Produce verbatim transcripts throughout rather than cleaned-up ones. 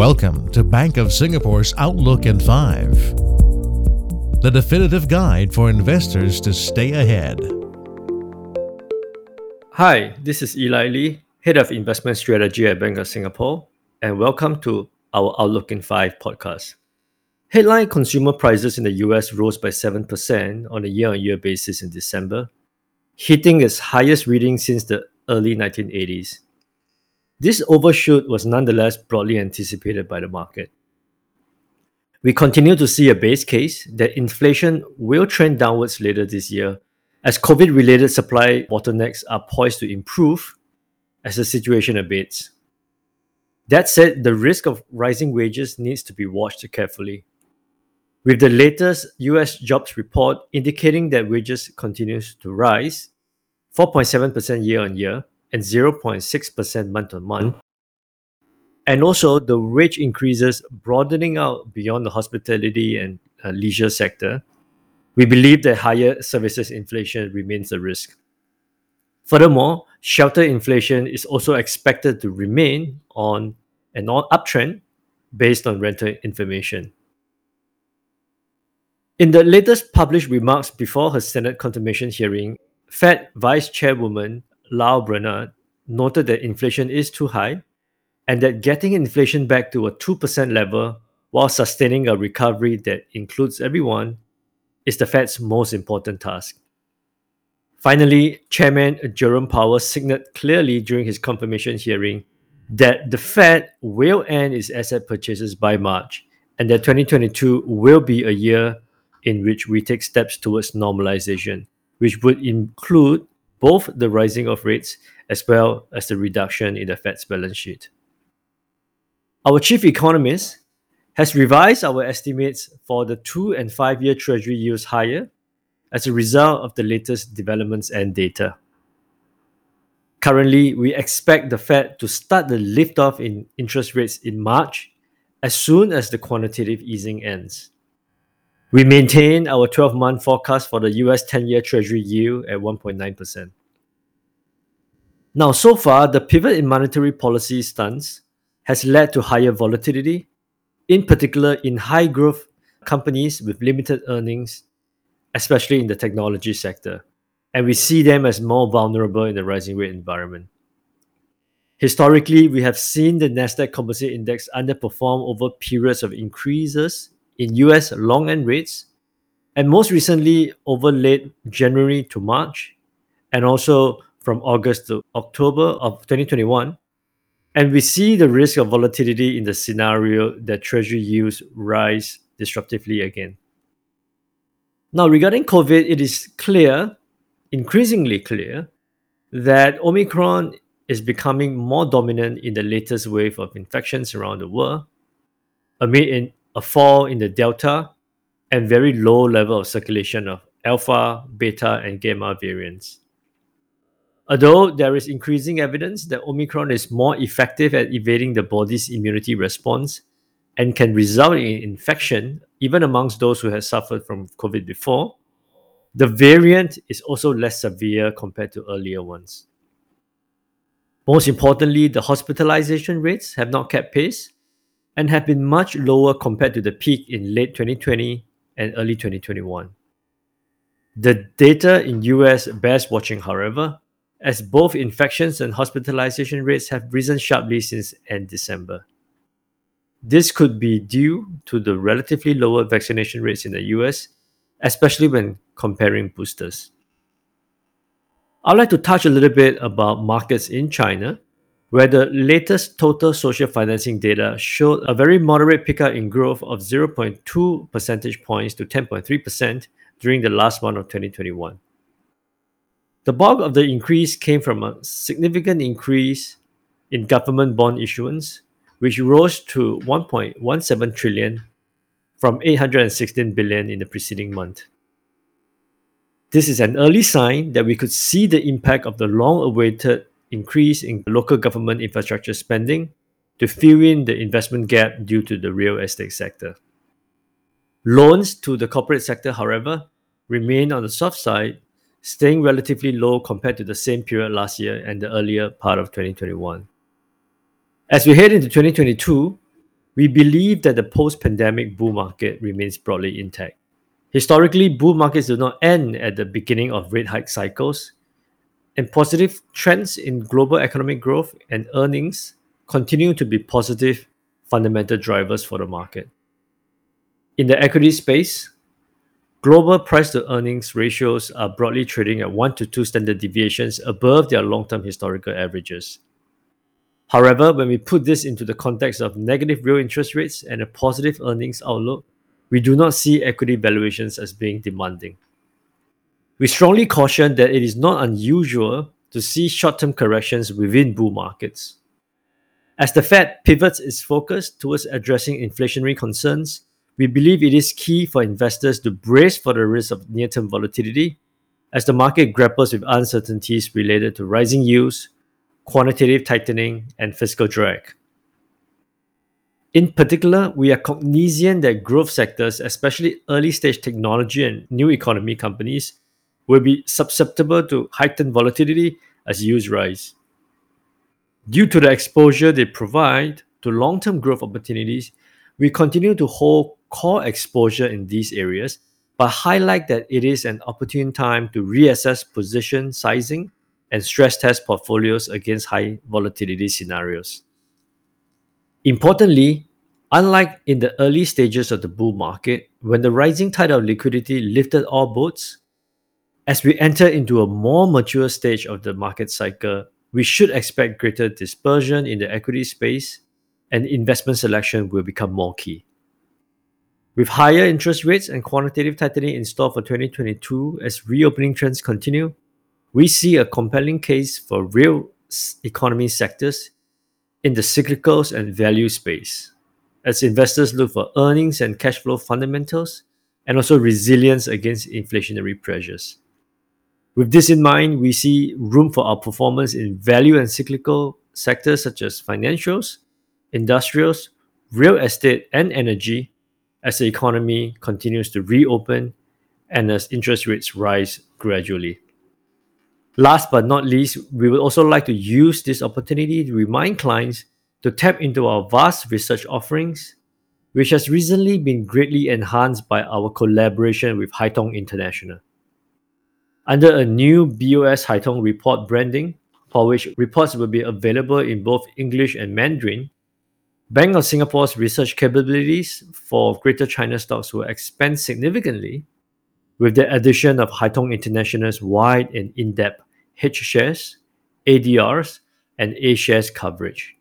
Welcome to Bank of Singapore's Outlook-in-Five, the definitive guide for investors to stay ahead. Hi, this is Eli Lee, Head of Investment Strategy at Bank of Singapore, and welcome to our Outlook-in-Five podcast. Headline consumer prices in the U S rose by seven percent on a year-on-year basis in December, hitting its highest reading since the early nineteen eighties. This overshoot was nonetheless broadly anticipated by the market. We continue to see a base case that inflation will trend downwards later this year as COVID-related supply bottlenecks are poised to improve as the situation abates. That said, the risk of rising wages needs to be watched carefully, with the latest U S jobs report indicating that wages continues to rise, four point seven percent year-on-year, and zero point six percent month-on-month, and also the wage increases broadening out beyond the hospitality and uh, leisure sector, we believe that higher services inflation remains a risk. Furthermore, shelter inflation is also expected to remain on an uptrend based on rental information. In the latest published remarks before her Senate confirmation hearing, Fed Vice Chairwoman Lael Brainard noted that inflation is too high and that getting inflation back to a two percent level while sustaining a recovery that includes everyone is the Fed's most important task. Finally, Chairman Jerome Powell signaled clearly during his confirmation hearing that the Fed will end its asset purchases by March and that twenty twenty-two will be a year in which we take steps towards normalization, which would include both the rising of rates as well as the reduction in the Fed's balance sheet. Our chief economist has revised our estimates for the two and five-year Treasury yields higher as a result of the latest developments and data. Currently, we expect the Fed to start the lift-off in interest rates in March as soon as the quantitative easing ends. We maintain our twelve-month forecast for the U S ten-year Treasury yield at one point nine percent. Now, so far, the pivot in monetary policy stance has led to higher volatility, in particular in high-growth companies with limited earnings, especially in the technology sector, and we see them as more vulnerable in the rising rate environment. Historically, we have seen the Nasdaq Composite Index underperform over periods of increases in U S long-end rates, and most recently over late January to March, and also from August to October of twenty twenty-one. And we see the risk of volatility in the scenario that Treasury yields rise disruptively again. Now, regarding COVID, it is clear, increasingly clear, that Omicron is becoming more dominant in the latest wave of infections around the world, amid an a fall in the Delta, and very low level of circulation of Alpha, Beta, and Gamma variants. Although there is increasing evidence that Omicron is more effective at evading the body's immunity response and can result in infection even amongst those who have suffered from COVID before, the variant is also less severe compared to earlier ones. Most importantly, the hospitalization rates have not kept pace and have been much lower compared to the peak in late twenty twenty and early twenty twenty-one. The data in U S bears watching, however, as both infections and hospitalization rates have risen sharply since end December. This could be due to the relatively lower vaccination rates in the U S, especially when comparing boosters. I'd like to touch a little bit about markets in China, where the latest total social financing data showed a very moderate pickup in growth of zero point two percentage points to ten point three percent during the last month of twenty twenty-one. The bulk of the increase came from a significant increase in government bond issuance, which rose to one point one seven trillion from eight hundred sixteen billion in the preceding month. This is an early sign that we could see the impact of the long-awaited increase in local government infrastructure spending to fill in the investment gap due to the real estate sector. Loans to the corporate sector, however, remain on the soft side, staying relatively low compared to the same period last year and the earlier part of twenty twenty-one. As we head into twenty twenty-two, we believe that the post-pandemic bull market remains broadly intact. Historically, bull markets do not end at the beginning of rate hike cycles, and positive trends in global economic growth and earnings continue to be positive fundamental drivers for the market. In the equity space, global price-to-earnings ratios are broadly trading at one to two standard deviations above their long-term historical averages. However, when we put this into the context of negative real interest rates and a positive earnings outlook, we do not see equity valuations as being demanding. We strongly caution that it is not unusual to see short-term corrections within bull markets. As the Fed pivots its focus towards addressing inflationary concerns, we believe it is key for investors to brace for the risk of near-term volatility as the market grapples with uncertainties related to rising yields, quantitative tightening, and fiscal drag. In particular, we are cognizant that growth sectors, especially early-stage technology and new economy companies, will be susceptible to heightened volatility as yields rise. Due to the exposure they provide to long-term growth opportunities, we continue to hold core exposure in these areas, but highlight that it is an opportune time to reassess position sizing and stress test portfolios against high volatility scenarios. Importantly, unlike in the early stages of the bull market, when the rising tide of liquidity lifted all boats, as we enter into a more mature stage of the market cycle, we should expect greater dispersion in the equity space, and investment selection will become more key. With higher interest rates and quantitative tightening in store for twenty twenty-two as reopening trends continue, we see a compelling case for real economy sectors in the cyclicals and value space, as investors look for earnings and cash flow fundamentals and also resilience against inflationary pressures. With this in mind, we see room for outperformance in value and cyclical sectors such as financials, industrials, real estate, and energy as the economy continues to reopen and as interest rates rise gradually. Last but not least, we would also like to use this opportunity to remind clients to tap into our vast research offerings, which has recently been greatly enhanced by our collaboration with Haitong International. Under a new B O S Haitong Report branding, for which reports will be available in both English and Mandarin, Bank of Singapore's research capabilities for Greater China stocks will expand significantly with the addition of Haitong International's wide and in-depth H-shares, A D Rs, and A-shares coverage.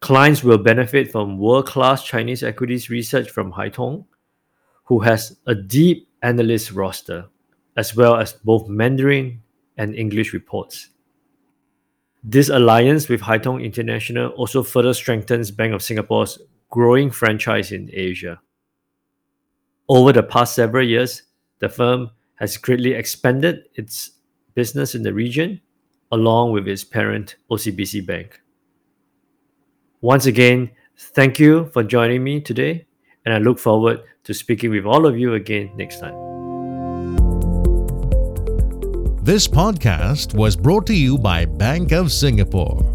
Clients will benefit from world-class Chinese equities research from Haitong, who has a deep analyst roster, as well as both Mandarin and English reports. This alliance with Haitong International also further strengthens Bank of Singapore's growing franchise in Asia. Over the past several years, the firm has greatly expanded its business in the region, along with its parent, O C B C Bank. Once again, thank you for joining me today, and I look forward to speaking with all of you again next time. This podcast was brought to you by Bank of Singapore.